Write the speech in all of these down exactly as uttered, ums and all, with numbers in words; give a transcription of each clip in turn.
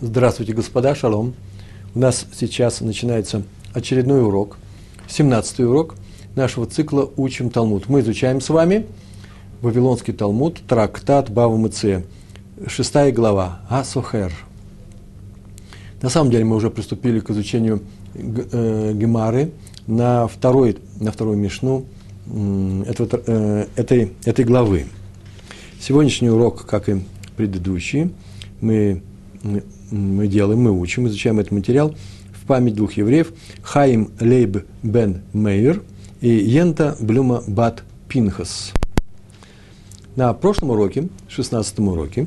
Здравствуйте, господа, шалом. У нас сейчас начинается очередной урок, семнадцатый урок нашего цикла «Учим Талмуд». Мы изучаем с вами Вавилонский Талмуд, трактат Бава Мециа, шестая глава, Асохер. На самом деле мы уже приступили к изучению Гемары на, второй, на вторую Мишну этого, этой, этой главы. Сегодняшний урок, как и предыдущий, мы... мы делаем, мы учим, изучаем этот материал в память двух евреев: Хаим Лейб Бен Мейер и Йента Блюма Бат Пинхас. На прошлом уроке, шестнадцатом уроке,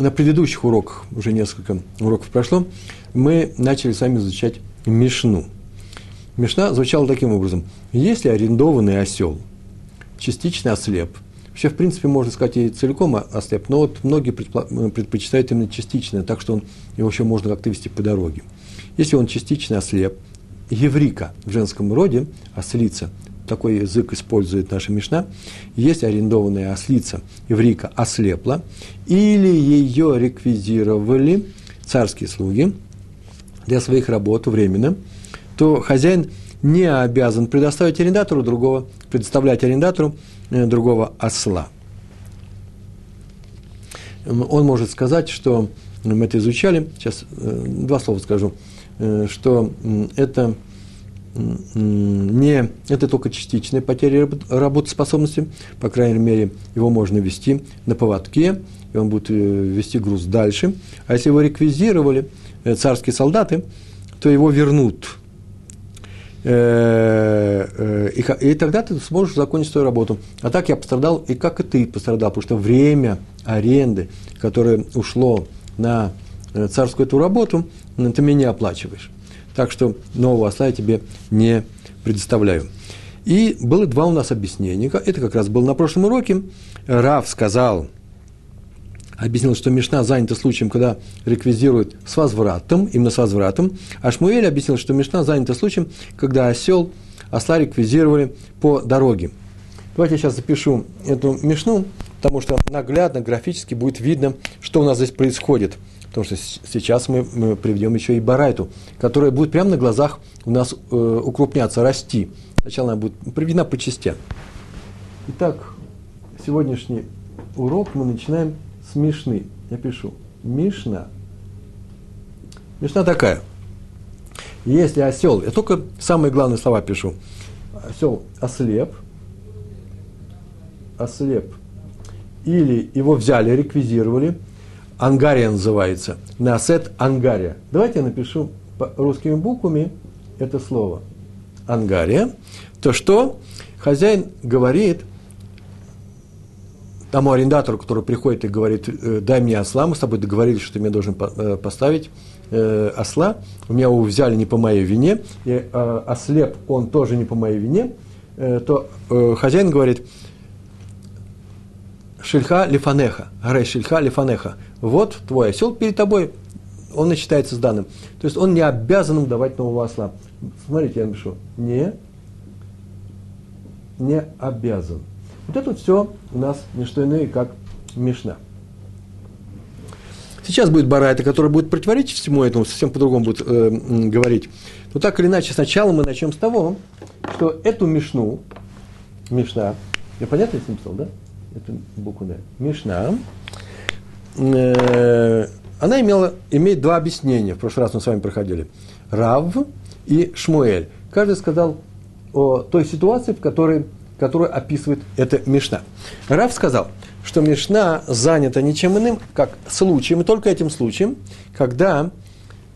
на предыдущих уроках, уже несколько уроков прошло, мы начали с вами изучать Мишну. Мишна звучала таким образом: если арендованный осел частично ослеп, вообще, в принципе, можно сказать, и целиком ослеп, но вот многие предпочитают именно частично, так что он, его еще можно как-то вести по дороге. Если он частично ослеп, еврика в женском роде, ослица, такой язык использует наша Мишна, если арендованная ослица, еврика, ослепла, или ее реквизировали царские слуги для своих работ временно, то хозяин не обязан предоставить арендатору другого, предоставлять арендатору другого осла. Он может сказать, что мы это изучали, сейчас два слова скажу, что это, не, это только частичная потеря работоспособности, по крайней мере, его можно вести на поводке, и он будет вести груз дальше, а если его реквизировали царские солдаты, то его вернут. И тогда ты сможешь закончить свою работу. А так я пострадал, и как и ты пострадал, потому что время аренды, которое ушло на царскую эту работу, ты меня оплачиваешь. Так что нового осла я тебе не предоставляю. И было два у нас объяснения. Это как раз было на прошлом уроке. Рав сказал, объяснил, что Мишна занята случаем, когда реквизируют с возвратом, именно с возвратом, а Шмуэль объяснил, что Мишна занята случаем, когда осел, осла реквизировали по дороге. Давайте я сейчас запишу эту Мишну, потому что наглядно, графически будет видно, что у нас здесь происходит, потому что сейчас мы, мы приведем еще и Барайту, которая будет прямо на глазах у нас э, укрупняться, расти. Сначала она будет приведена по частям. Итак, сегодняшний урок мы начинаем с Мишны. Я пишу Мишна. Мишна такая. Если осел, я только самые главные слова пишу. Осел ослеп, ослеп, или его взяли, реквизировали, ангария называется, наасет ангария. Давайте я напишу русскими буквами это слово. Ангария. То что хозяин говорит тому арендатору, который приходит и говорит: дай мне осла, мы с тобой договорились, что ты мне должен поставить осла, у меня его взяли не по моей вине, и ослеп он тоже не по моей вине, то хозяин говорит: шельха лифанеха, гарей шельха лифанеха, вот твой осел перед тобой, он и считается сданным. То есть он не обязан давать нового осла. Смотрите, я напишу, не, не обязан. Вот это все у нас не что иное, как Мишна. Сейчас будет Барайта, которая будет противоречить всему этому, совсем по-другому будет э, говорить. Но так или иначе, сначала мы начнем с того, что эту Мишну, Мишна, я понятно, я написал, да? Эту букву, да. Мишна, э, она имела, имеет два объяснения. В прошлый раз мы с вами проходили. Рав и Шмуэль. Каждый сказал о той ситуации, в которой... которую описывает эта Мишна. Рав сказал, что Мишна занята ничем иным, как случаем, и только этим случаем, когда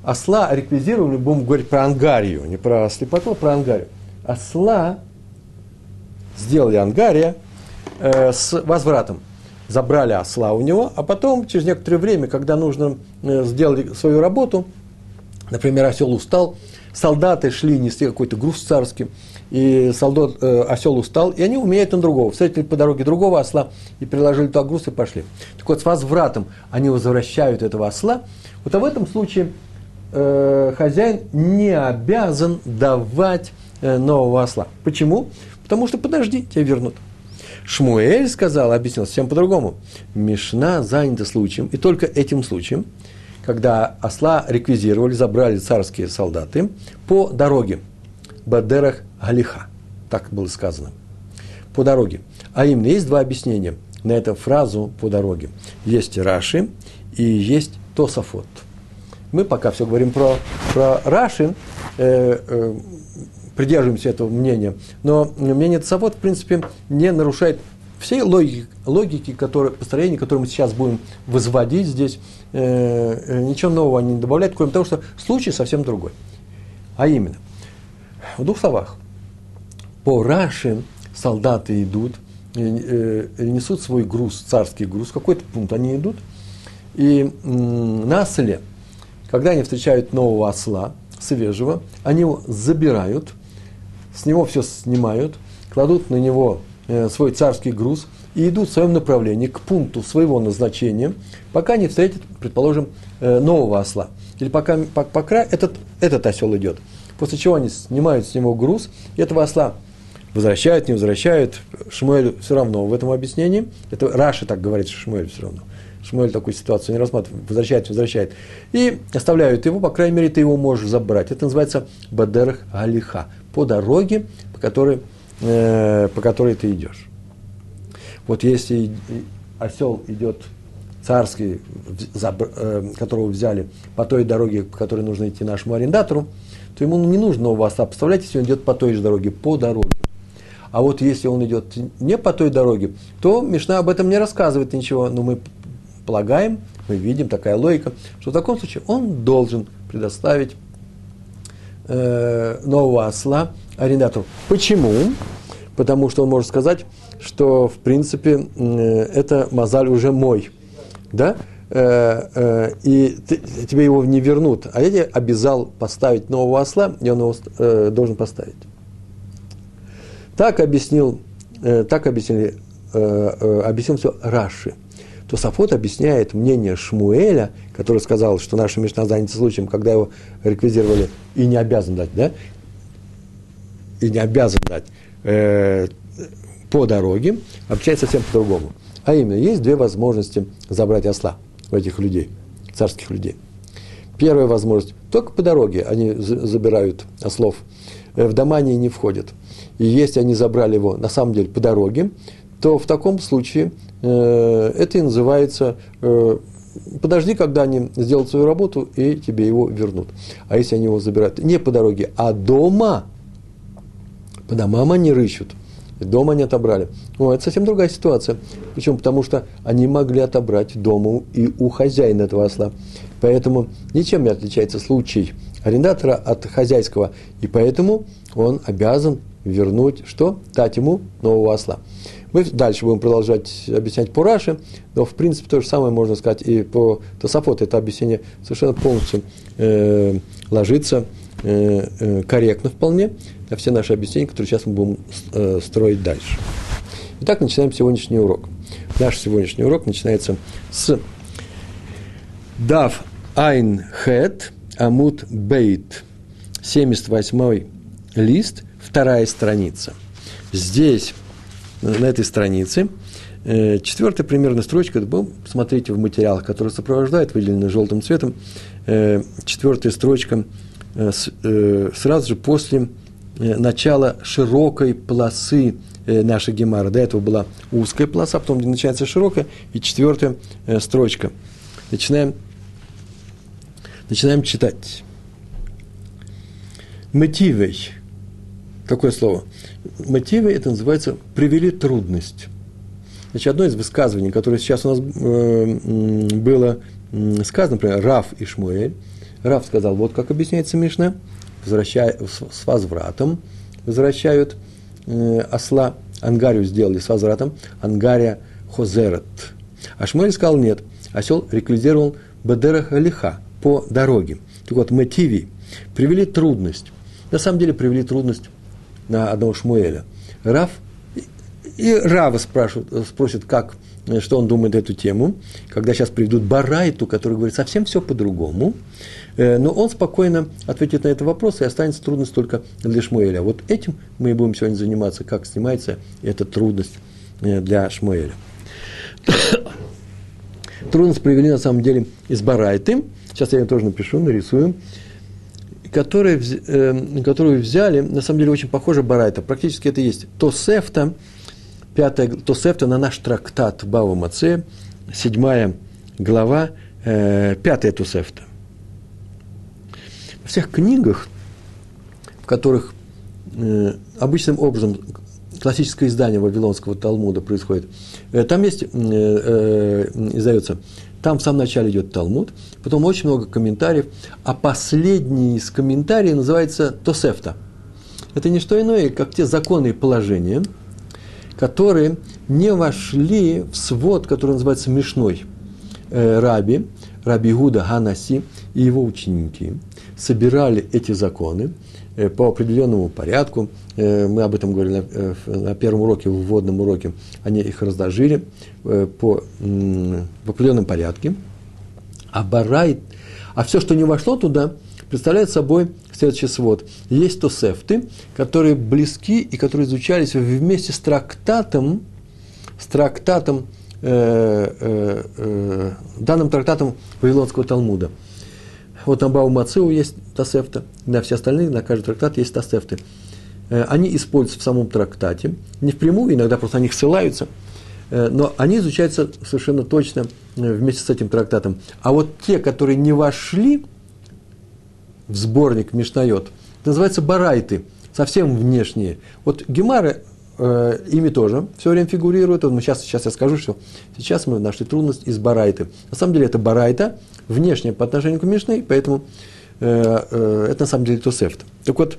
осла реквизировали, будем говорить про ангарию, не про слепоту, а про ангарию. Осла сделали ангария э, с возвратом. Забрали осла у него, а потом, через некоторое время, когда нужно э, сделать свою работу, например, осел устал, солдаты шли, несли какой-то груз царский, и солдат, э, осел устал, и они умеют на другого. Встретили по дороге другого осла и приложили туда груз и пошли. Так вот, с возвратом они возвращают этого осла. Вот а в этом случае э, хозяин не обязан давать э, нового осла. Почему? Потому что подожди, тебя вернут. Шмуэль сказал, объяснил совсем по-другому. Мишна занята случаем, и только этим случаем, когда осла реквизировали, забрали царские солдаты по дороге, бадерах галиха, так было сказано, по дороге. А именно, есть два объяснения на эту фразу «по дороге». Есть Раши и есть Тосафот. Мы пока все говорим про, про Раши, э, э, придерживаемся этого мнения, но мнение Тосафот, в принципе, не нарушает всей логики, логики которой, построения, которую мы сейчас будем возводить здесь. Э, ничего нового они не добавляют, кроме того, что случай совсем другой. А именно, в двух словах, по Раши солдаты идут, э, э, несут свой груз, царский груз, в какой-то пункт они идут, и э, на осле, когда они встречают нового осла, свежего, они его забирают, с него все снимают, кладут на него э, свой царский груз и идут в своем направлении к пункту своего назначения, пока не встретят, предположим, э, нового осла. Или пока, по, пока этот, этот осел идет. После чего они снимают с него груз, и этого осла возвращают, не возвращают. Шмуэлю все равно в этом объяснении. Это Раши так говорит, что Шмуэлю все равно. Шмуэль такую ситуацию не рассматривает, возвращает, возвращает. И оставляют его, по крайней мере, ты его можешь забрать. Это называется бадерах галиха, по дороге, по которой, э, по которой ты идешь. Вот если осел идет царский, которого взяли по той дороге, по которой нужно идти нашему арендатору, то ему не нужно нового осла поставлять, если он идет по той же дороге, по дороге. А вот если он идет не по той дороге, то Мишна об этом не рассказывает ничего, но мы полагаем, мы видим, такая логика, что в таком случае он должен предоставить э, нового осла арендатору. Почему? Потому что он может сказать, что, в принципе, э, это мозаль уже мой, да, э, э, и ты, тебе его не вернут, а я тебе обязал поставить нового осла, и он его э, должен поставить. Так объяснил, э, так объяснили, э, э, объяснил все Раши. Тосафот объясняет мнение Шмуэля, который сказал, что наша Мишна занята случаем, когда его реквизировали, и не обязан дать, да? И не обязан дать э, по дороге, объясняет совсем по-другому. А именно, есть две возможности забрать осла у этих людей, царских людей. Первая возможность, только по дороге они забирают ослов, в дома они не входят. И если они забрали его, на самом деле, по дороге, то в таком случае э, это и называется э, «подожди, когда они сделают свою работу, и тебе его вернут». А если они его забирают не по дороге, а дома, по домам они рыщут, дома они отобрали. Ну, это совсем другая ситуация. Почему? Потому что они могли отобрать дома и у хозяина этого осла. Поэтому ничем не отличается случай арендатора от хозяйского, и поэтому он обязан вернуть, что? Дать ему нового осла. Мы дальше будем продолжать объяснять по Раши, но, в принципе, то же самое можно сказать и по Тосафоту. Это объяснение совершенно полностью э, ложится э, э, корректно вполне на все наши объяснения, которые сейчас мы будем э, строить дальше. Итак, начинаем сегодняшний урок. Наш сегодняшний урок начинается с Дав Айн Хет Амут Бейт, семьдесят восьмой лист, вторая страница. Здесь... На этой странице. Четвертая примерно строчка. Смотрите в материалах, которые сопровождают, выделены желтым цветом. Четвертая строчка сразу же после начала широкой полосы нашей гемары. До этого была узкая полоса, потом начинается широкая, и четвертая строчка. Начинаем, начинаем читать. Мотивей. Такое слово. Мотивы – это называется «привели трудность». Значит, одно из высказываний, которое сейчас у нас было сказано, например, Рав и Шмуэль. Рав сказал, вот как объясняется Мишна, возвращая, с возвратом возвращают осла, ангарию сделали с возвратом, ангария хозерет. А Шмуэль сказал, нет, осел реквизировал бедерах лиха, по дороге. Так вот, мотиви – привели трудность. На самом деле, привели трудность на одного Шмуэля. Рав, и Рава спросит, как, что он думает эту тему, когда сейчас приведут Барайту, который говорит совсем все по-другому, но он спокойно ответит на этот вопрос, и останется трудность только для Шмуэля. Вот этим мы и будем сегодня заниматься, как снимается эта трудность для Шмуэля. Трудность привели, на самом деле, из Барайты. Сейчас я ее тоже напишу, нарисую. Которые, э, которую взяли, на самом деле, очень похожа Барайта. Практически это и есть Тосефта, пятая, Тосефта на наш трактат Бава Мециа, седьмая глава, э, пятая Тосефта. Во всех книгах, в которых э, обычным образом классическое издание Вавилонского Талмуда происходит, э, там есть, э, э, издается... Там в самом начале идет Талмуд, потом очень много комментариев, а последний из комментариев называется Тосефта. Это не что иное, как те законы и положения, которые не вошли в свод, который называется Мишной. Раби, Раби Игуда Ханаси и его ученики собирали эти законы по определенному порядку. Мы об этом говорили на первом уроке, в вводном уроке. Они их разложили по, в определенном порядке. А барайт, а все, что не вошло туда, представляет собой следующий свод. Есть тосефты, которые близки и которые изучались вместе с трактатом, с трактатом, э, э, э, данным трактатом Вавилонского Талмуда. Вот на Баву Мециу есть тосефта, на все остальные, на каждый трактат есть тосефты. Они используются в самом трактате, не впрямую, иногда просто на них ссылаются, но они изучаются совершенно точно вместе с этим трактатом. А вот те, которые не вошли в сборник Мишнайот, называются барайты, совсем внешние. Вот гемары э, ими тоже все время фигурируют. Вот мы сейчас, сейчас я скажу, что сейчас мы нашли трудность из барайты. На самом деле это барайта, внешняя по отношению к Мишне, поэтому э, э, это на самом деле тосефта. Так вот,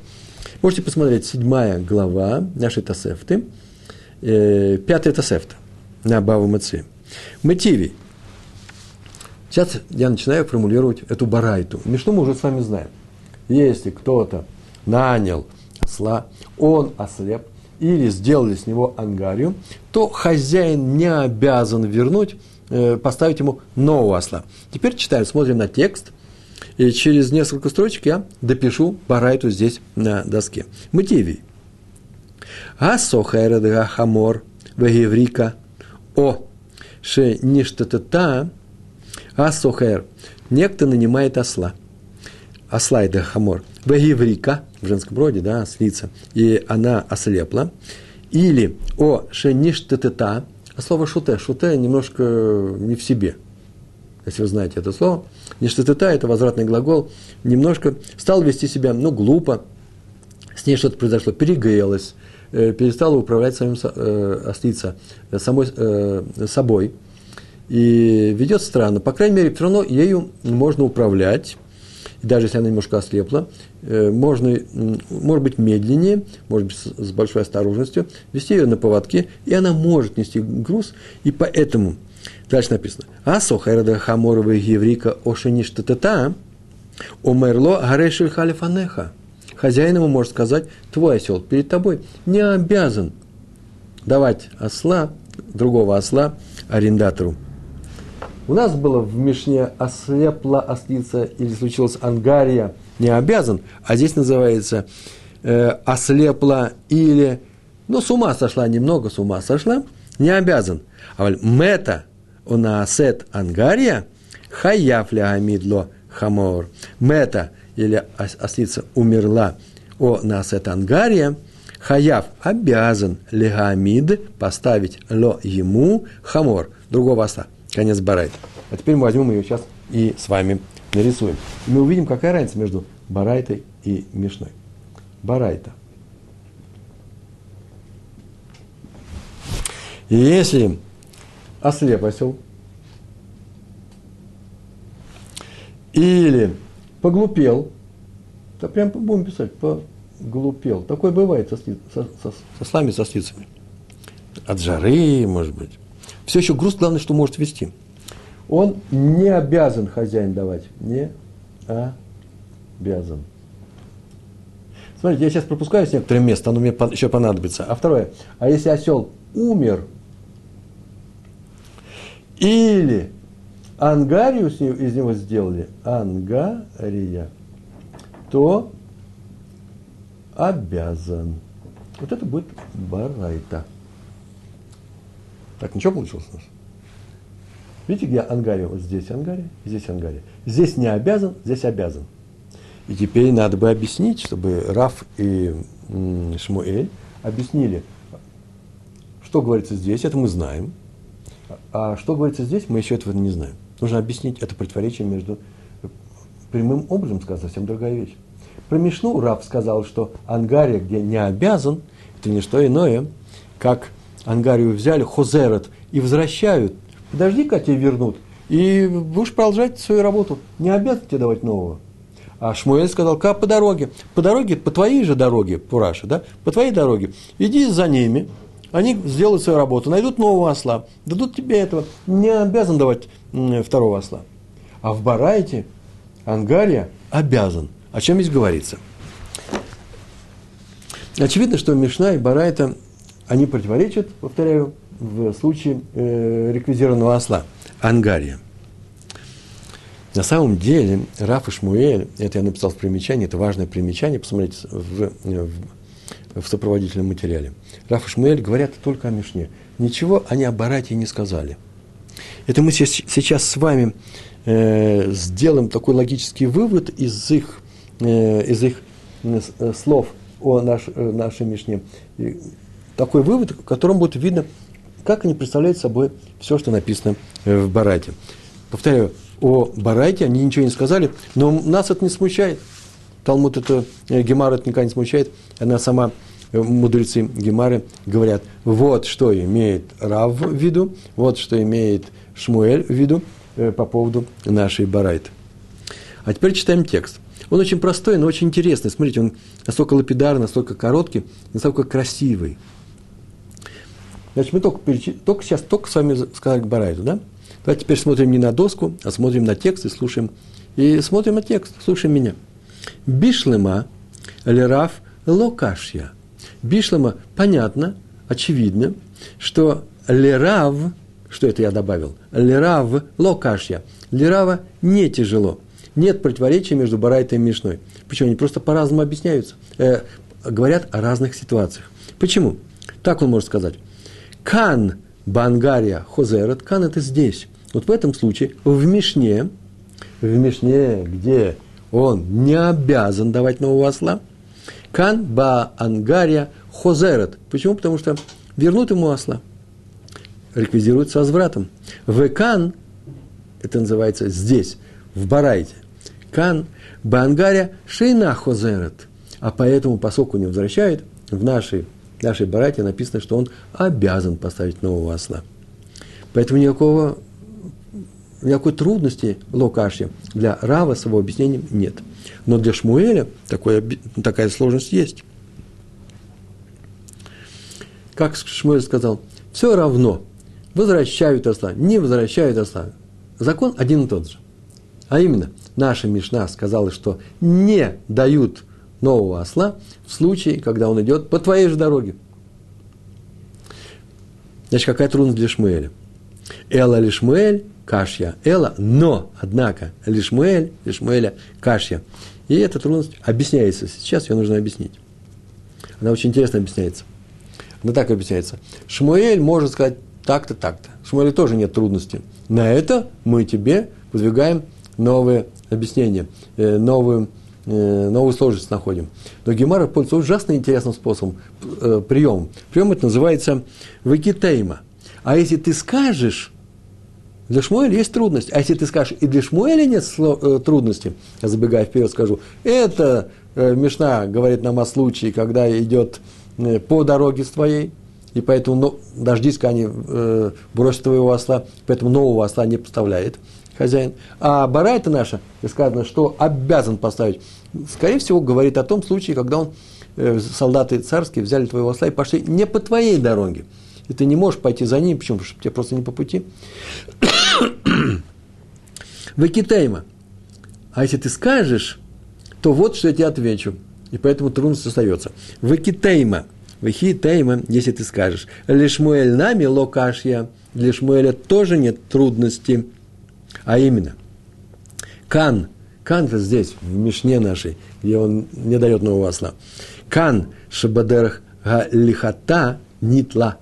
можете посмотреть седьмая глава нашей Тосефты, э, пятая Тосефта на Бава Мециа. Мотивы. Сейчас я начинаю формулировать эту барайту. Мишну мы уже с вами знаем. Если кто-то нанял осла, он ослеп или сделали с него ангарию, то хозяин не обязан вернуть, э, поставить ему нового осла. Теперь читаем, смотрим на текст. И через несколько строчек я допишу барайту здесь на доске. Мотиви. Асохайред гахамор вегеврика о ше ништатата асохайр. Некто нанимает осла. Осла и гахамор. Вегеврика в женском роде, да, ослица. И она ослепла. Или о ше ништатата. А слово шуте. Шуте немножко не в себе. Если вы знаете это слово, ништатата – это возвратный глагол, немножко стал вести себя, ну, глупо, с ней что-то произошло, перегрелась, э, перестала управлять самим э, ослица, самой, э, собой, и ведет странно. По крайней мере, все равно ею можно управлять, даже если она немножко ослепла, э, можно, э, может быть, медленнее, может быть, с, с большой осторожностью, вести ее на поводке, и она может нести груз, и поэтому… Дальше написано. Асохайрада хаморова еврика ошеништатата омерло гарешель халифанеха. Хозяин ему может сказать, твой осел перед тобой не обязан давать осла, другого осла, арендатору. У нас было в Мишне ослепла ослица или случилась ангария, не обязан, а здесь называется э, ослепла или, ну, с ума сошла, немного с ума сошла, не обязан. А мета унаасет ангария хаяфля амидло хамор. Мета или ослица умерла о наасет ангария хаяф обязан легамид поставить ло ему хамор другого осла. Конец барайта. А теперь мы возьмем ее сейчас и с вами нарисуем. И мы увидим, какая разница между барайтой и мишной. Барайта. И если ослеп осел или поглупел, то прям будем писать, поглупел. Такое бывает со, со, со, со слами, со слицами. От жары, может быть. Все еще груз, главное, что может вести. Он не обязан хозяин давать. Не обязан. Смотрите, я сейчас пропускаю с некоторых мест, оно мне еще понадобится. А второе, а если осел умер, или ангарию из него сделали, ангария, то обязан. Вот это будет барайта. Так ничего получилось у нас. Видите, где ангария? Вот здесь ангария, здесь ангария. Здесь не обязан, здесь обязан. И теперь надо бы объяснить, чтобы Рав и Шмуэль объяснили, что говорится здесь, это мы знаем. А что говорится здесь, мы еще этого не знаем. Нужно объяснить это противоречие между прямым образом, сказано совсем другая вещь. Про Мишну Рав сказал, что ангария, где не обязан, это не что иное, как ангарию взяли, хозерат, и возвращают. Подожди-ка, тебе вернут, и будешь продолжать свою работу. Не обязан тебе давать нового. А Шмуэль сказал, как по дороге. По дороге, по твоей же дороге, по Раши, да, по твоей дороге. Иди за ними, они сделают свою работу, найдут нового осла, дадут тебе этого. Не обязан давать второго осла. А в Барайте, ангария, обязан. О чем здесь говорится? Очевидно, что Мишна и Барайта, они противоречат, повторяю, в случае э, реквизированного осла, ангария. На самом деле, Рав и Шмуэль, это я написал в примечании, это важное примечание, посмотрите в, в, в сопроводительном материале. Рав и Шмуэль говорят только о Мишне. Ничего они о Барайте не сказали. Это мы сейчас с вами э, сделаем такой логический вывод из их, э, из их э, слов о наш, э, нашей Мишне. И такой вывод, в котором будет видно, как они представляют собой все, что написано э, в Барайте. Повторяю, о Барайте они ничего не сказали, но нас это не смущает. Талмуд это, Гемара это никак не смущает. Она сама, мудрецы Гемары говорят, вот что имеет Рав в виду, вот что имеет Шмуэль в виду по поводу нашей Барайты. А теперь читаем текст. Он очень простой, но очень интересный. Смотрите, он настолько лапидарный, настолько короткий, настолько красивый. Значит, мы только, только сейчас только с вами сказали Барайту, да? Давайте теперь смотрим не на доску, а смотрим на текст и слушаем. И смотрим на текст, слушаем меня. Бишлема лерав локашья. Бишлема, понятно, очевидно, что лерав, что это я добавил, лерав локашья. Лерава не тяжело. Нет противоречия между Барайтой и Мишной. Причем они просто по-разному объясняются, э, говорят о разных ситуациях. Почему? Так он может сказать. Кан Бангария Хозерат, Кан это здесь. Вот в этом случае в Мишне, в Мишне, где он не обязан давать нового осла, Кан Ба Ангария Хозерат. Почему? Потому что вернут ему осла, реквизируют с возвратом. В Кан, это называется здесь, в Барайте, Кан Ба Ангария Шейна Хозерат. А поэтому, поскольку не возвращает, в нашей В нашей Барайте написано, что он обязан поставить нового осла. Поэтому никакого, никакой трудности локаши для Рава с его объяснением нет. Но для Шмуэля такое, такая сложность есть. Как Шмуэль сказал, все равно возвращают осла, не возвращают осла. Закон один и тот же. А именно, наша Мишна сказала, что не дают нового осла в случае, когда он идет по твоей же дороге. Значит, какая трудность для Шмуэля? Эла лишмуэль кашья. Эла, но, однако, лишмуэль, лишмуэля кашья. И эта трудность объясняется. Сейчас ее нужно объяснить. Она очень интересно объясняется. Она так объясняется. Шмуэль может сказать так-то, так-то. Шмуэлю тоже нет трудности. На это мы тебе выдвигаем новые объяснения, новые новую сложность находим. Но Гемара пользуется ужасно интересным способом, э, приемом. Прием это называется выкитейма. А если ты скажешь, для Шмуэля есть трудность, а если ты скажешь, и для Шмуэля нет сло, э, трудности, я забегаю вперед, скажу, это э, Мишна говорит нам о случае, когда идет э, по дороге с твоей, и поэтому но, дождись-ка они э, бросят твоего осла, поэтому нового осла не поставляет хозяин. А Барайта наша, сказано, что обязан поставить, скорее всего, говорит о том случае, когда он, э, солдаты царские взяли твоего осла и пошли не по твоей дороге. И ты не можешь пойти за ним, почему? Потому что тебе просто не по пути. Векитейма. А если ты скажешь, то вот что я тебе отвечу. И поэтому трудность остается. Векитейма. Векитейма, если ты скажешь. Лишмуэль нами локашья. Для Шмуэля тоже нет трудности. А именно, Кан, Кан-то здесь, в Мишне нашей, где он не дает нового осла. Кан шабадерх галихата нитла.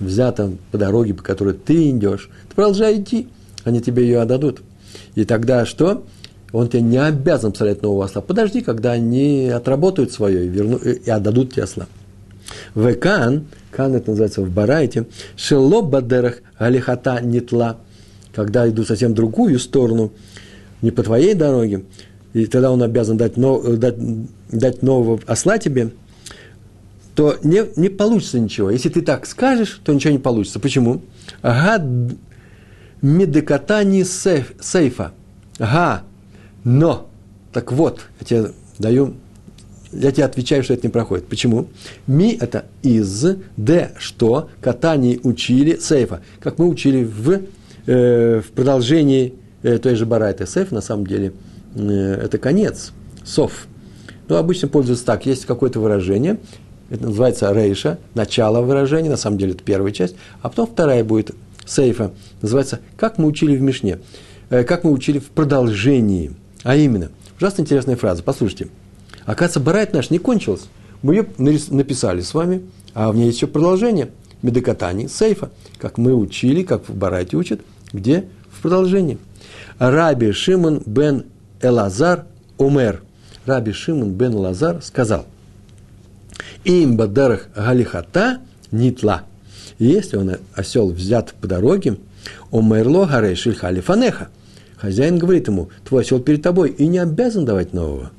взята по дороге, по которой ты идешь, ты продолжай идти, они тебе ее отдадут. И тогда что? Он тебе не обязан посылать нового осла. Подожди, когда они отработают свое и, верну, и отдадут тебе осла. В Кан, Кан это называется в Барайте, Шело Бадерах Алихата Нитла, когда идут совсем другую сторону, не по твоей дороге, и тогда он обязан дать, нов, дать, дать нового осла тебе, то не, не получится ничего. Если ты так скажешь, то ничего не получится. Почему? Ага медекатани сейфа. Ага, но. Так вот, я тебе даю, я тебе отвечаю, что это не проходит. Почему? Ми – это из, де – что, катани учили сейфа. Как мы учили в, э, в продолжении э, той же барайты. Сейф, на самом деле, э, это конец, сов. Но обычно пользуются так, есть какое-то выражение – это называется рейша, начало выражения, на самом деле это первая часть, а потом вторая будет сейфа, называется «Как мы учили в Мишне», «Как мы учили в продолжении». А именно, ужасно интересная фраза, послушайте. Оказывается, барайт наш не кончился, мы ее написали с вами, а в ней есть еще продолжение, медокатани сейфа, как мы учили, как в барайте учат, где в продолжении. Раби Шимон бен Элазар Омер, Раби Шимон бен Элазар сказал, «Им бадарах галихата нитла». Если он, осел, взят по дороге, «Омерло гарей шильхали фанеха». Хозяин говорит ему, «Твой осел перед тобой, и не обязан давать нового».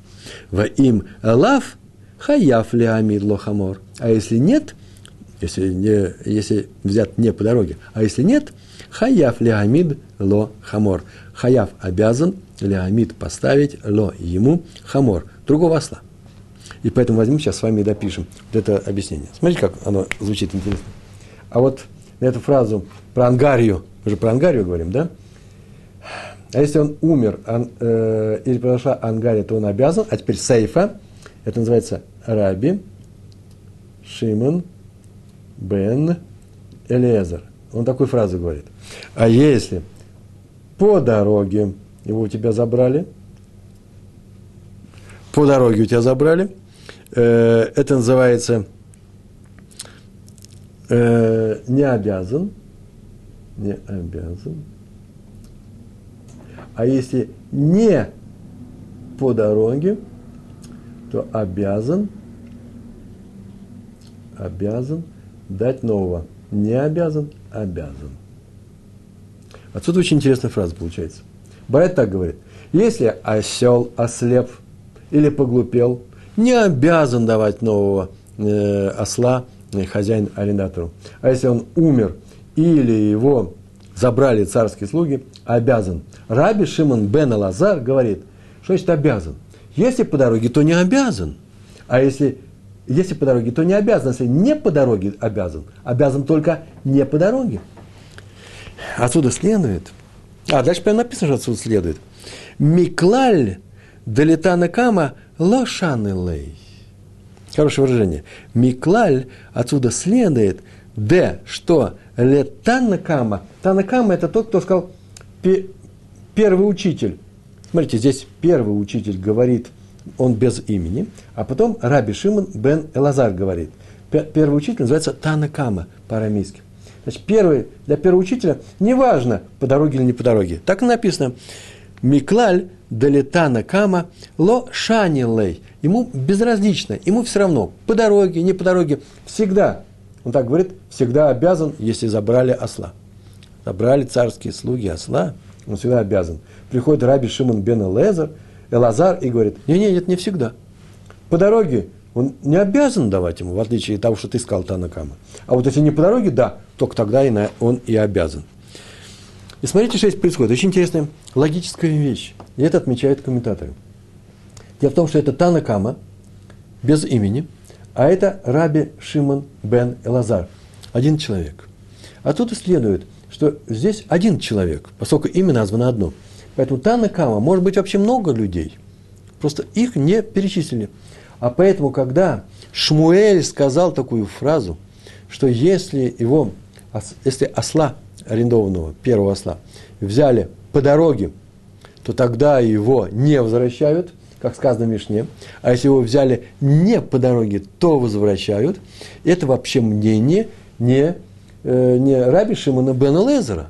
«Ва им лав хаяф ли амид лохамор». А если нет, если, не, если взят не по дороге, а если нет, «Хаяф ли амид лохамор». «Хаяф обязан ли амид поставить ло ему хамор». Другого осла. И поэтому возьмем сейчас с вами и допишем вот это объяснение. Смотрите, как оно звучит интересно. А вот на эту фразу про ангарию, мы же про ангарию говорим, да? А если он умер ан, э, или произошла ангария, то он обязан. А теперь сейфа. Это называется Раби Шимон бен Элиэзер. Он такую фразу говорит. А если по дороге его у тебя забрали, по дороге у тебя забрали, это называется э, не обязан, не обязан. А если не по дороге, то обязан, обязан дать нового. Не обязан, обязан. Отсюда очень интересная фраза получается. Барайт так говорит. Если осел ослеп или поглупел, не обязан давать нового э, осла хозяин-арендатору. А если он умер или его забрали царские слуги, обязан. Раби Шимон бен Элазар говорит, что значит обязан? Если по дороге, то не обязан. А если, если по дороге, то не обязан. Если не по дороге, обязан. Обязан только не по дороге. Отсюда следует. А дальше прямо написано, что отсюда следует. Миклаль Далитана кама лошанелей. Хорошее выражение. Миклаль отсюда следует. Д. Что? Летана кама. Танакама это тот, кто сказал первый учитель. Смотрите, здесь первый учитель говорит, он без имени, а потом Раби Шимон бен Элазар говорит. Первый учитель называется Танакама по-арамейски. Значит, первый, для первого учителя неважно, по дороге или не по дороге. Так и написано. Миклаль Далитана кама ло шанилей. Ему безразлично, ему все равно, по дороге, не по дороге, всегда, он так говорит, всегда обязан, если забрали осла. Забрали царские слуги осла, он всегда обязан. Приходит Раби Шимон бен Элазар, Элазар и говорит, не-не, это не всегда. По дороге он не обязан давать ему, в отличие от того, что ты сказал, Танакама. А вот если не по дороге, да, только тогда и на, он и обязан. И смотрите, что здесь происходит. Очень интересная логическая вещь. И это отмечают комментаторы. Дело в том, что это Танакама, без имени, а это Раби Шимон бен Элазар. Один человек. Отсюда следует, что здесь один человек, поскольку имя названо одно. Поэтому Танакама может быть вообще много людей. Просто их не перечислили. А поэтому, когда Шмуэль сказал такую фразу, что если его, если осла, арендованного, первого осла, взяли по дороге, то тогда его не возвращают, как сказано в Мишне. А если его взяли не по дороге, то возвращают. Это вообще мнение не э, не Раби Шимона бен Элазара,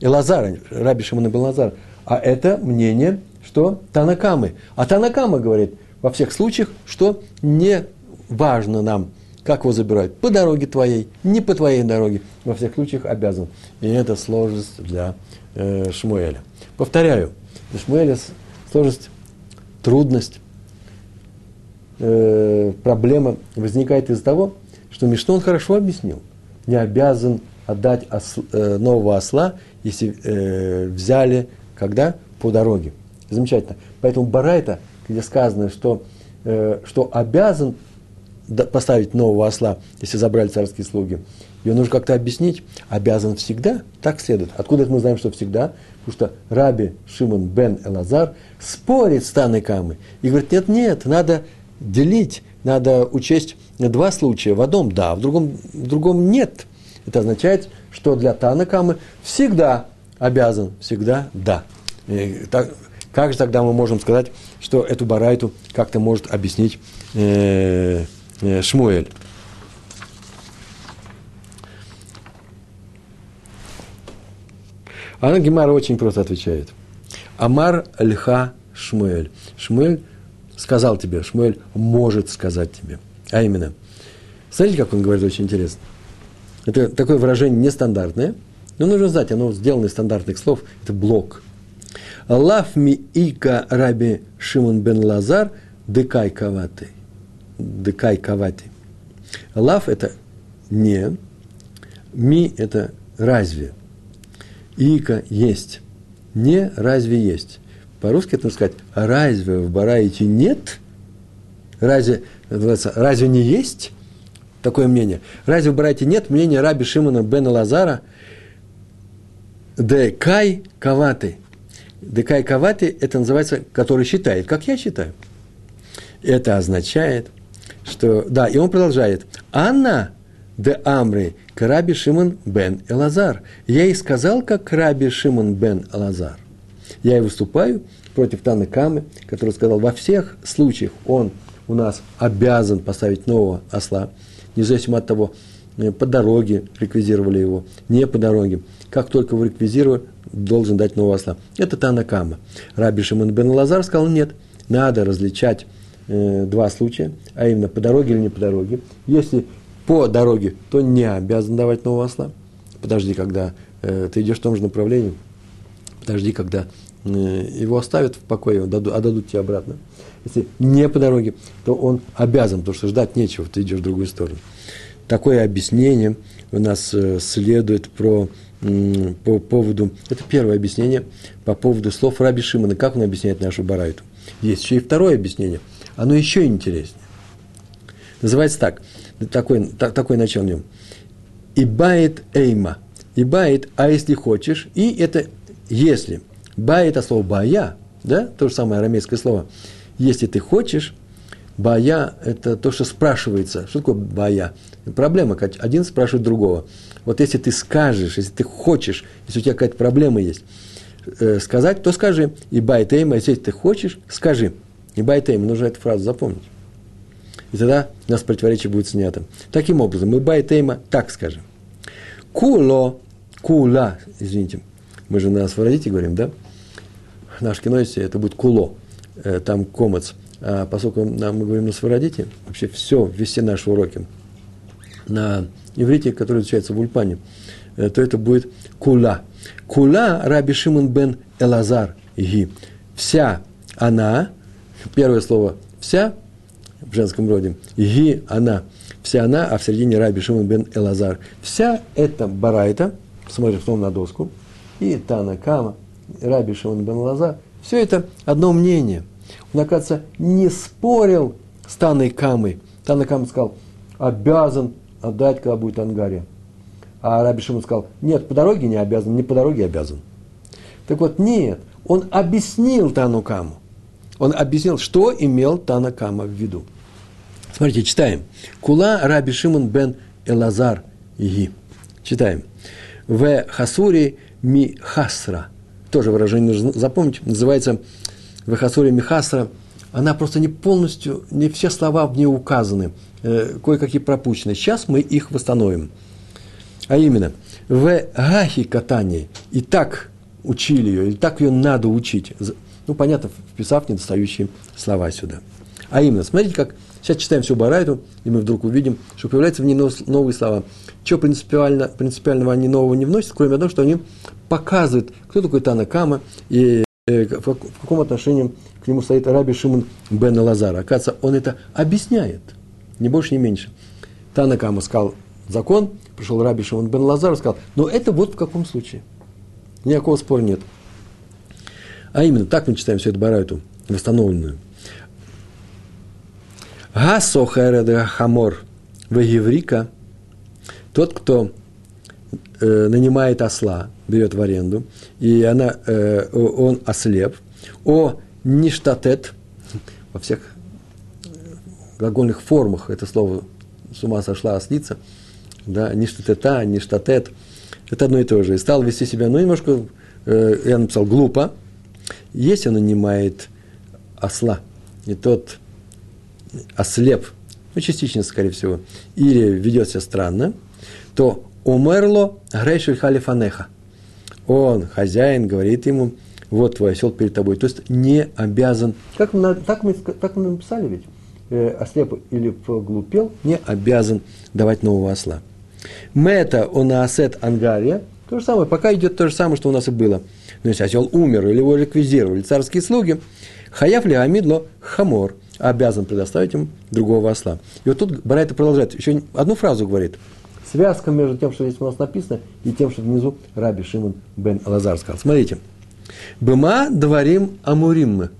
Элазара, Раби Шимона бен Элазара, а это мнение, что Танакамы. А Танакама говорит во всех случаях, что не важно нам, как его забирают, по дороге твоей, не по твоей дороге, во всех случаях обязан. И это сложность для э, Шмуэля. Повторяю, для Шмуэля сложность, трудность, э, проблема возникает из-за того, что Мишну он хорошо объяснил. Не обязан отдать осл, э, нового осла, если э, взяли, когда? По дороге. Замечательно. Поэтому Барайта, где сказано, что, э, что обязан поставить нового осла, если забрали царские слуги, ее нужно как-то объяснить. Обязан всегда, так следует. Откуда это мы знаем, что всегда? Потому что Раби Шимон бен Элазар спорит с Танакамой и говорит, нет, нет, надо делить, надо учесть два случая. В одном да, в другом, в другом нет. Это означает, что для Танакамы всегда обязан, всегда да. И так, как же тогда мы можем сказать, что эту барайту как-то может объяснить э, э, Шмуэль? Она Гемара очень просто отвечает. Амар льха Шмуэль. Шмуэль сказал тебе, Шмуэль может сказать тебе. А именно, смотрите, как он говорит, очень интересно. Это такое выражение нестандартное, но нужно знать, оно сделано из стандартных слов, это блок. Лав ми ика Раби Шимон бен Элазар декай каваты. Декай каваты. Лав – это не, ми – это разве. Ика – есть. Не – разве есть. По-русски это нужно сказать, разве в Барайте нет? Разве, разве не есть? Такое мнение. Разве в Барайте нет мнения Раби Шимона бен Элазара декай каваты. Декай кавати – это называется, который считает, как я считаю. Это означает, что… Да, и он продолжает. «Анна де амри к Раби Шимон бен Элазар». Я и сказал, как Раби Шимон бен Элазар. Я и выступаю против Танакамы, который сказал, во всех случаях он у нас обязан поставить нового осла, независимо от того, по дороге реквизировали его, не по дороге. Как только вы реквизировали, должен дать нового осла. Это Танакама. Раби Шимон бен Элазар сказал, нет, надо различать э, два случая, а именно по дороге или не по дороге. Если по дороге, то не обязан давать нового осла. Подожди, когда э, ты идешь в том же направлении, подожди, когда э, его оставят в покое, отдадут тебе обратно. Если не по дороге, то он обязан, потому что ждать нечего, ты идешь в другую сторону. Такое объяснение у нас следует про, по поводу, это первое объяснение по поводу слов Раби Шимона, как он объясняет нашу барайту. Есть еще и второе объяснение, оно еще интереснее. Называется так, такое, так, такое начало в нем. Ибает эйма, ибает, а если хочешь, и это если. Баит, а слово бая, да, то же самое арамейское слово. Если ты хочешь, бая – это то, что спрашивается. Что такое бая? Проблема, один спрашивает другого. Вот если ты скажешь, если ты хочешь, если у тебя какая-то проблема есть, э, сказать, то скажи. И байтейма, если ты хочешь, скажи. И байтейма, нужно эту фразу запомнить. И тогда у нас противоречие будет снято. Таким образом, мы байтейма так скажем. Куло, кула, извините, мы же на сфарадите говорим, да? Наш кино, если это будет куло, э, там комец. А поскольку нам, мы говорим на сфарадите, вообще все, вести наши уроки на иврите, который изучается в Ульпане, то это будет кула. Кула Раби Шимон бен Элазар ги. Вся она, первое слово вся в женском роде, ги она, вся она, а в середине Раби Шимон бен Элазар. Вся эта барайта, смотрим снова на доску, и Танакама, Раби Шимон бен Элазар, все это одно мнение. Он, оказывается, не спорил с Танакамой. Танакама сказал, обязан отдать, когда будет Ангария. А Раби Шимон сказал, нет, по дороге не обязан, не по дороге обязан. Так вот, нет, он объяснил Танакаму. Он объяснил, что имел Танакама в виду. Смотрите, читаем. Кула Раби Шимон бен Элазар ги. Читаем. В хасури ми хасра. Тоже выражение нужно запомнить. Называется в хасури ми хасра. Она просто не полностью, не все слова в ней указаны. Кое-какие пропущены. Сейчас мы их восстановим. А именно, в гахи катании и так учили ее, или так ее надо учить. Ну, понятно, вписав недостающие слова сюда. А именно, смотрите, как сейчас читаем всю Барайту, и мы вдруг увидим, что появляются в ней новые слова. Чего принципиально, принципиального они нового не вносят, кроме того, что они показывают, кто такой Танакама и э, в, как, в каком отношении к нему стоит Раби Шимон бен Элазар. Оказывается, он это объясняет, ни больше, ни меньше. Танакама сказал закон, пришел Раби Шимон бен Элазар и сказал, но это вот в каком случае. Никакого спора нет. А именно, так мы читаем всю эту Барайту, восстановленную. Гасохареда хамор вегеврика, тот, кто э, нанимает осла, берет в аренду, и она, э, он ослеп, о ништатет, во всех глагольных формах это слово с ума сошла ослица, да, ништатета, ништатет, это одно и то же. И стал вести себя, ну, немножко, э, я написал, глупо, если он нанимает осла, и тот ослеп, ну, частично, скорее всего, или ведет себя странно, то «Умерло грейшель халифанеха». Он, хозяин, говорит ему, вот твой осел перед тобой. То есть, не обязан. Как мы, так, мы, так мы написали ведь, э, ослеп или поглупел, не обязан давать нового осла. «Мэта онаасет ангария». То же самое, пока идет то же самое, что у нас и было. То есть, осел умер, или его ликвидировали царские слуги. «Хаяв ли амидло хамор». Обязан предоставить им другого осла. И вот тут Барайта продолжает. Еще одну фразу говорит. Связка между тем, что здесь у нас написано, и тем, что внизу Раби Шимон бен Элазар сказал. Смотрите. «Быма дворим амуриммы».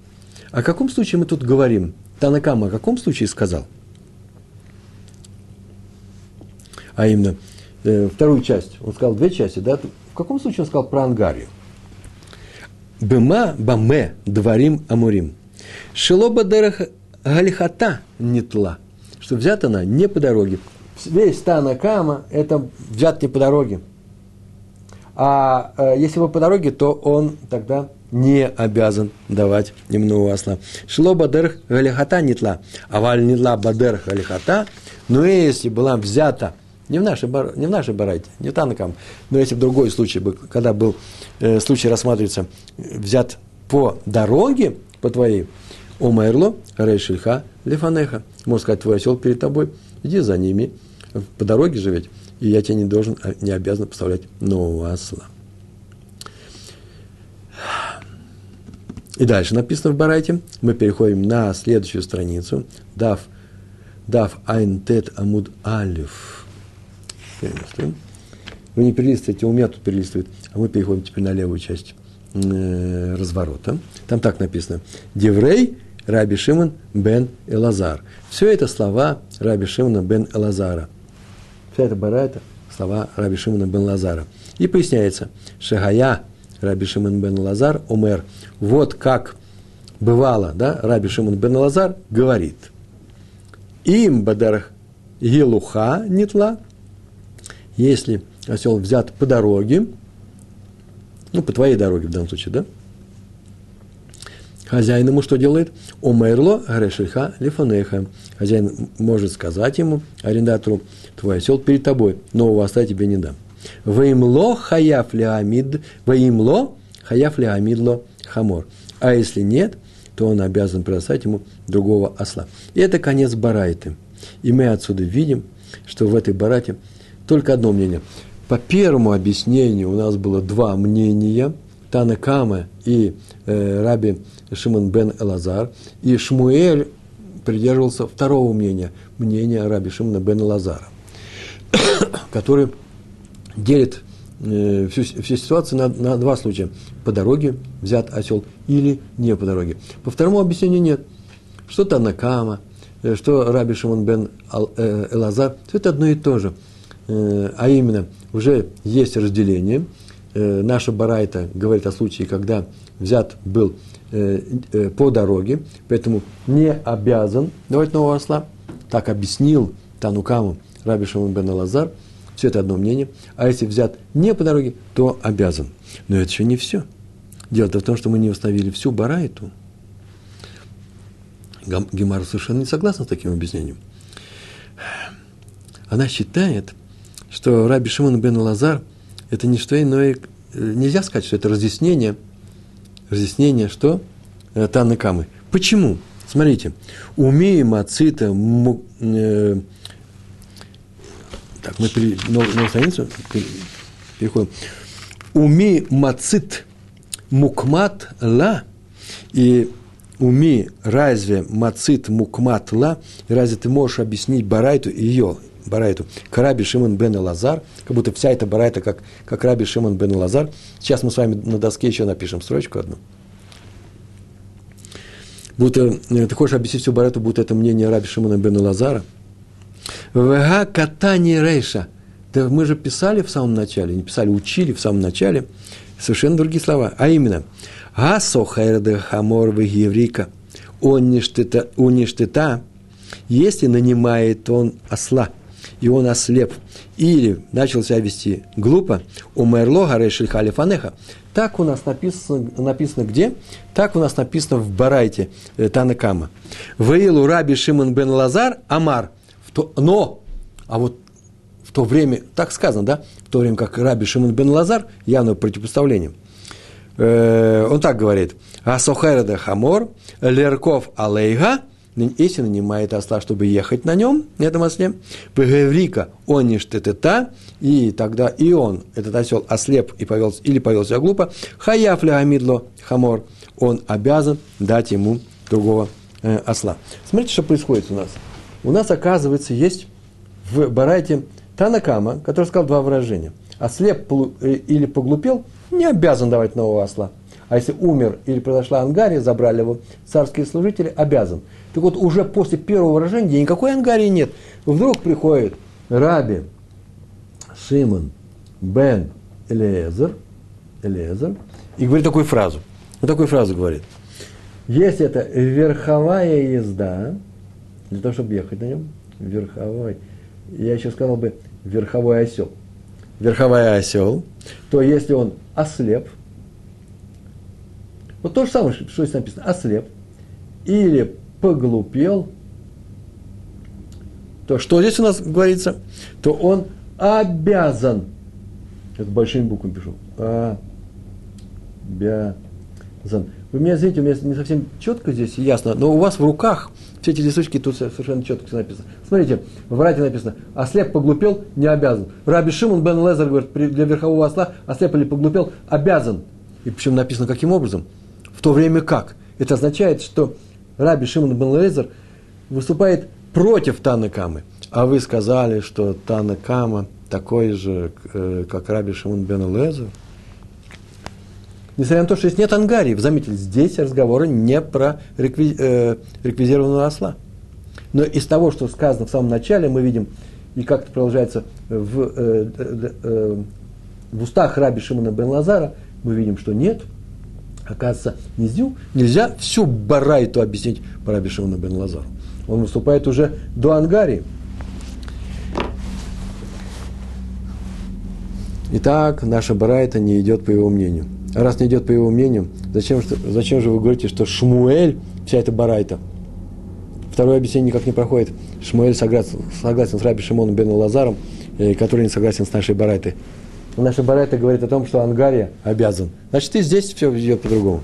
О каком случае мы тут говорим? Танакама о каком случае сказал? А именно, э, вторую часть. Он сказал две части. Да? В каком случае он сказал про ангарию? «Быма баме дворим амурим». «Шилоба дерах галихата нетла». Что взята она не по дороге. Весь Танакама – это взят не по дороге. А э, если бы по дороге, то он тогда не обязан давать им нового осла. «Шло бадерх галихата нетла». А валь нетла бадерх галихата. Но если была взята, не в нашей, не в нашей Барайте, не в Танакам, но если в другой случай, когда был э, случай рассматривается, взят по дороге, по твоей, «Омерло рейшельха лефанеха». Можно сказать, твой осел перед тобой. Иди за ними, по дороге же ведь, и я тебе не должен, не обязан поставлять нового осла. И дальше написано в Барайте. Мы переходим на следующую страницу. Дав, дав айнтет амуд алиф. Вы не перелистываете, у меня тут перелистывают. А мы переходим теперь на левую часть э, разворота. Там так написано. Деврей Раби Шимон бен Элазар. Все это слова Раби Шимона бен Элазара. Вся эта барайта слова Раби Шимона бен Элазара. И поясняется, Шагая Раби Шимон бен Элазар Омер. Вот как бывало, да, Раби Шимон бен Элазар говорит. Им бадарах елуха нетла. Если осел взят по дороге, ну, по твоей дороге в данном случае, да? Хозяин ему что делает? «Омерло грешельха лефанеха». Хозяин может сказать ему, арендатору, «Твой осел перед тобой, нового осла тебе не дам». «Ваимло хаяф леамид, ваимло хаяф леамидло хамор». А если нет, то он обязан предоставить ему другого осла. И это конец Барайты. И мы отсюда видим, что в этой Барайте только одно мнение. По первому объяснению у нас было два мнения – Танакама и э, Раби Шимон бен Элазар, и Шмуэль придерживался второго мнения, мнения Раби Шимона бен Элазара, который делит э, всю, всю ситуацию на, на два случая. По дороге взят осел или не по дороге. По второму объяснению нет. Что Танакама, э, что Раби Шимон бен э, Элазар, все это одно и то же. Э, а именно, уже есть разделение. Наша Барайта говорит о случае, когда взят был э, э, по дороге, поэтому не обязан давать нового осла. Так объяснил Танукаму Раби Шимон бен Элазар. Все это одно мнение. А если взят не по дороге, то обязан. Но это еще не все. Дело-то в том, что мы не установили всю Барайту. Гемара совершенно не согласна с таким объяснением. Она считает, что Раби Шимон бен Элазар это не что иное, нельзя сказать, что это разъяснение, разъяснение, что Танны Камы. Почему? Смотрите, уми мацита, му, э, так мы пере, новую, новую страницу переходим. Уми мацит мукмат ла и уми разве мацит мукмат ла и разве ты можешь объяснить барайту ее барайту к Раби Шимон бен Элазар, как будто вся эта барайта как как Раби Шимон бен Элазар. Сейчас мы с вами на доске еще напишем строчку одну. Будто ты хочешь объяснить всю барайту, будто это мнение Раби Шимона бен Элазара. Вега катани рейша. Да мы же писали в самом начале, не писали, учили в самом начале совершенно другие слова. А именно, асо хайрде хамор вегеврика, он ништета, если нанимает он осла, и он ослеп, или начал себя вести глупо, умерлога рейшельха алифанеха. Так у нас написано, написано где? Так у нас написано в Барайте Танны Кама. Ваилу Раби Шимон бен Элазар амар. То, но, а вот в то время, так сказано, да? В то время как Раби Шимон бен Элазар, явное противопоставление. Э, он так говорит. Асохайрада хамор, лерков алейга, если нанимает осла, чтобы ехать на нем, на этом осле, пегеврика, он не штетета, и тогда и он, этот осел, ослеп и повелся, или повел себя глупо, хаяфля амидло хамор, он обязан дать ему другого э, осла. Смотрите, что происходит у нас. У нас, оказывается, есть в Барайте Танны Кама, который сказал два выражения. Ослеп или поглупел, не обязан давать нового осла. А если умер или произошла ангария, забрали его царские служители, обязан. Так вот, уже после первого выражения, где никакой ангарии нет, вдруг приходит Раби Шимон бен Элазар, Элазар и говорит такую фразу. Вот такую фразу говорит. Если это верховая езда, для того, чтобы ехать на нем, верховой, я еще сказал бы, верховой осел. Верховой осел, то если он ослеп, вот то же самое, что здесь написано, ослеп, или поглупел, то что здесь у нас говорится, то он обязан, это большими буквами пишу, обязан. Вы меня извините, у меня не совсем четко здесь ясно, но у вас в руках все эти листочки, тут совершенно четко все написано. Смотрите, в Рате написано, ослеп поглупел, не обязан. Раби Шимон бен Элазар говорит, для верхового осла ослеп или поглупел, обязан. И причем написано, каким образом? В то время как? Это означает, что Раби Шимон бен Элазар выступает против Танны Камы. А вы сказали, что Танна Кама такой же, как Раби Шимон бен Элазар. Несмотря на то, что здесь нет ангарии, вы заметили, здесь разговоры не про рекви... э, реквизированного осла. Но из того, что сказано в самом начале, мы видим, и как это продолжается в, э, э, э, в устах Раби Шимона бен Элазара, мы видим, что нет. Оказывается, нельзя, нельзя всю барайту объяснить по Раби Шимону бен Элазару. Он выступает уже до ангарии. Итак, наша барайта не идет по его мнению. А раз не идет по его мнению, зачем, что, зачем же вы говорите, что Шмуэль, вся эта барайта? Второе объяснение никак не проходит. Шмуэль согласен, согласен с Раби Шимоном бен Элазаром, который не согласен с нашей барайтой. Наша барайта говорит о том, что ангария обязан. Значит, и здесь все идет по-другому.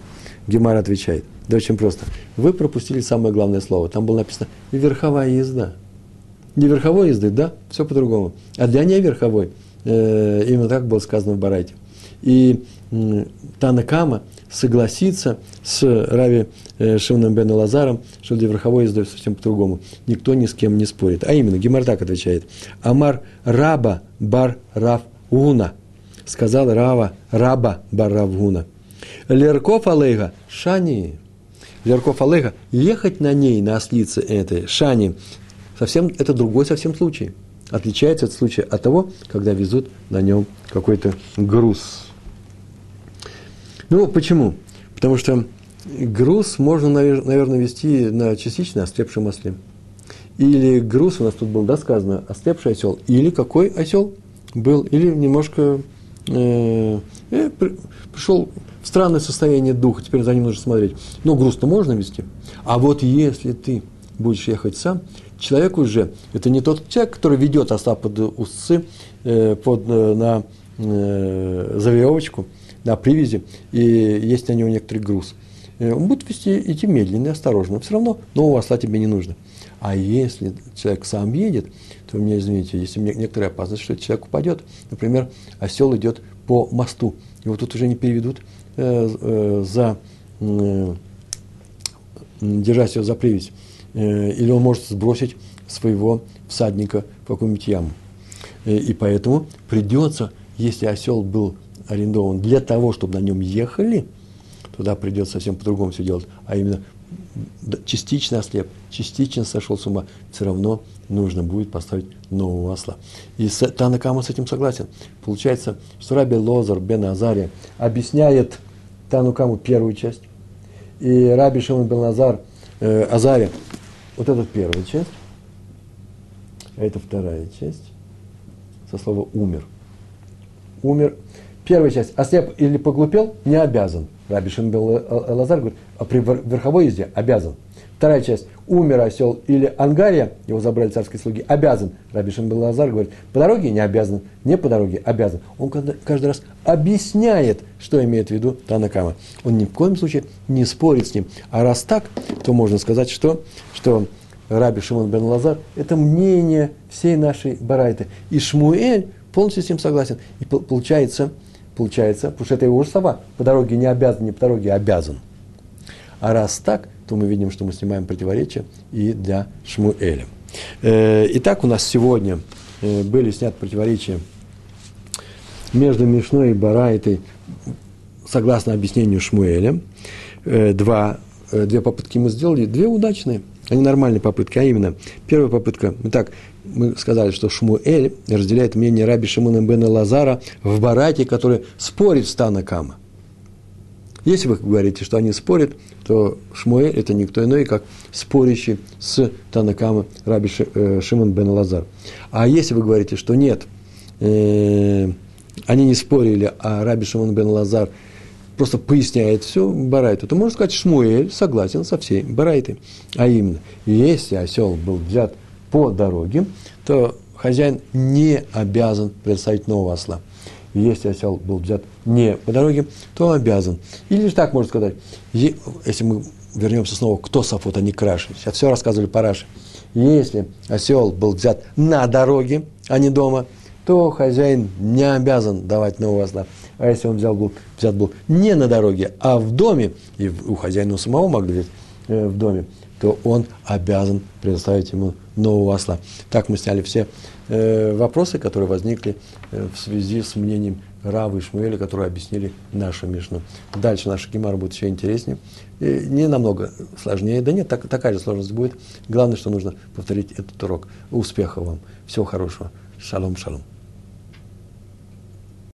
Гемара отвечает. Да очень просто. Вы пропустили самое главное слово. Там было написано «верховая езда». Не верховой езды, да? Все по-другому. А для неверховой э, именно так было сказано в барайте. И Танны Кама согласится с Раби Шимоном бен Элазаром, что для верховой езды совсем по-другому. Никто ни с кем не спорит. А именно, Гемара так отвечает. Амар раба бар Рав Гуна. Сказал Рава, раба бар Рав Гуна. Лерков алейга шани. Лерков алейга. Ехать на ней, на ослице этой, шани. Совсем, это другой совсем случай. Отличается этот случай от того, когда везут на нем какой-то груз. Ну, почему? Потому что груз можно, наверное, везти на частично ослепшем осле. Или груз, у нас тут было, да, сказано, ослепший осел. Или какой осел был, или немножко э, э, пришел в странное состояние духа, теперь за ним нужно смотреть. Но груз-то можно везти. А вот если ты будешь ехать сам, человек уже, это не тот человек, который ведет оса под усы, э, под, на э, за веревочку, на привязи, и есть на него некоторый груз. Он будет вести, идти медленно и осторожно. Все равно нового осла тебе не нужно. А если человек сам едет, то у меня, извините, есть некоторая опасность, что человек упадет. Например, осел идет по мосту. Его тут уже не переведут, э, э, за, э, держась его за привязь. Э, или он может сбросить своего всадника в какую-нибудь яму. Э, и поэтому придется, если осел был арендован для того, чтобы на нем ехали, туда придется совсем по-другому все делать, а именно частично ослеп, частично сошел с ума, все равно нужно будет поставить нового осла. И Танакама с этим согласен. Получается, что Раби Лозар бен Азария объясняет Танукаму первую часть, и Раби Шимон бен Элазар, э, Азария, вот это первая часть, а это вторая часть, со слова «умер». Умер. Первая часть, ослеп или поглупел, не обязан. Раби Шимон бен Элазар говорит, а при верховой езде обязан. Вторая часть, умер осел или ангария, его забрали царские слуги, обязан. Раби Шимон бен Элазар говорит, по дороге не обязан, не по дороге обязан. Он каждый раз объясняет, что имеет в виду Танакама. Он ни в коем случае не спорит с ним. А раз так, то можно сказать, что, что Раби Шимон бен Элазар – это мнение всей нашей барайты. И Шмуэль полностью с ним согласен. И получается... Получается, потому что это его уже слова. По дороге не обязан, не по дороге обязан. А раз так, то мы видим, что мы снимаем противоречие и для Шмуэля. Итак, у нас сегодня были сняты противоречия между Мишной и Барайтой, согласно объяснению Шмуэля. Два, две попытки мы сделали, две удачные, они нормальные попытки, а именно, первая попытка, итак, мы сказали, что Шмуэль разделяет мнение Раби Шимона бен Элазара в Барайте, который спорит с Танакама. Если вы говорите, что они спорят, то Шмуэль – это никто иной, как спорящий с Танакама Раби Шимон бен Элазар. А если вы говорите, что нет, э, они не спорили, а Раби Шимон бен Элазар просто поясняет всю барайту, то можно сказать, Шмуэль согласен со всей барайтой. А именно, если осел был взят по дороге, то хозяин не обязан предоставить нового осла. Если осел был взят не по дороге, то он обязан. Или же так можно сказать, если мы вернемся снова к Тосафоту, а не к Раши. Сейчас все рассказывали по Раши. Если осел был взят на дороге, а не дома, то хозяин не обязан давать нового осла. А если он взял был, взят был не на дороге, а в доме, и у хозяина у самого могли взять э, в доме, то он обязан предоставить ему нового осла. Так мы сняли все э, вопросы, которые возникли э, в связи с мнением Рава и Шмуэля, которые объяснили нашу Мишну. Дальше наша гемара будет еще интереснее. И не намного сложнее. Да нет, так, такая же сложность будет. Главное, что нужно повторить этот урок. Успехов вам. Всего хорошего. Шалом, шалом.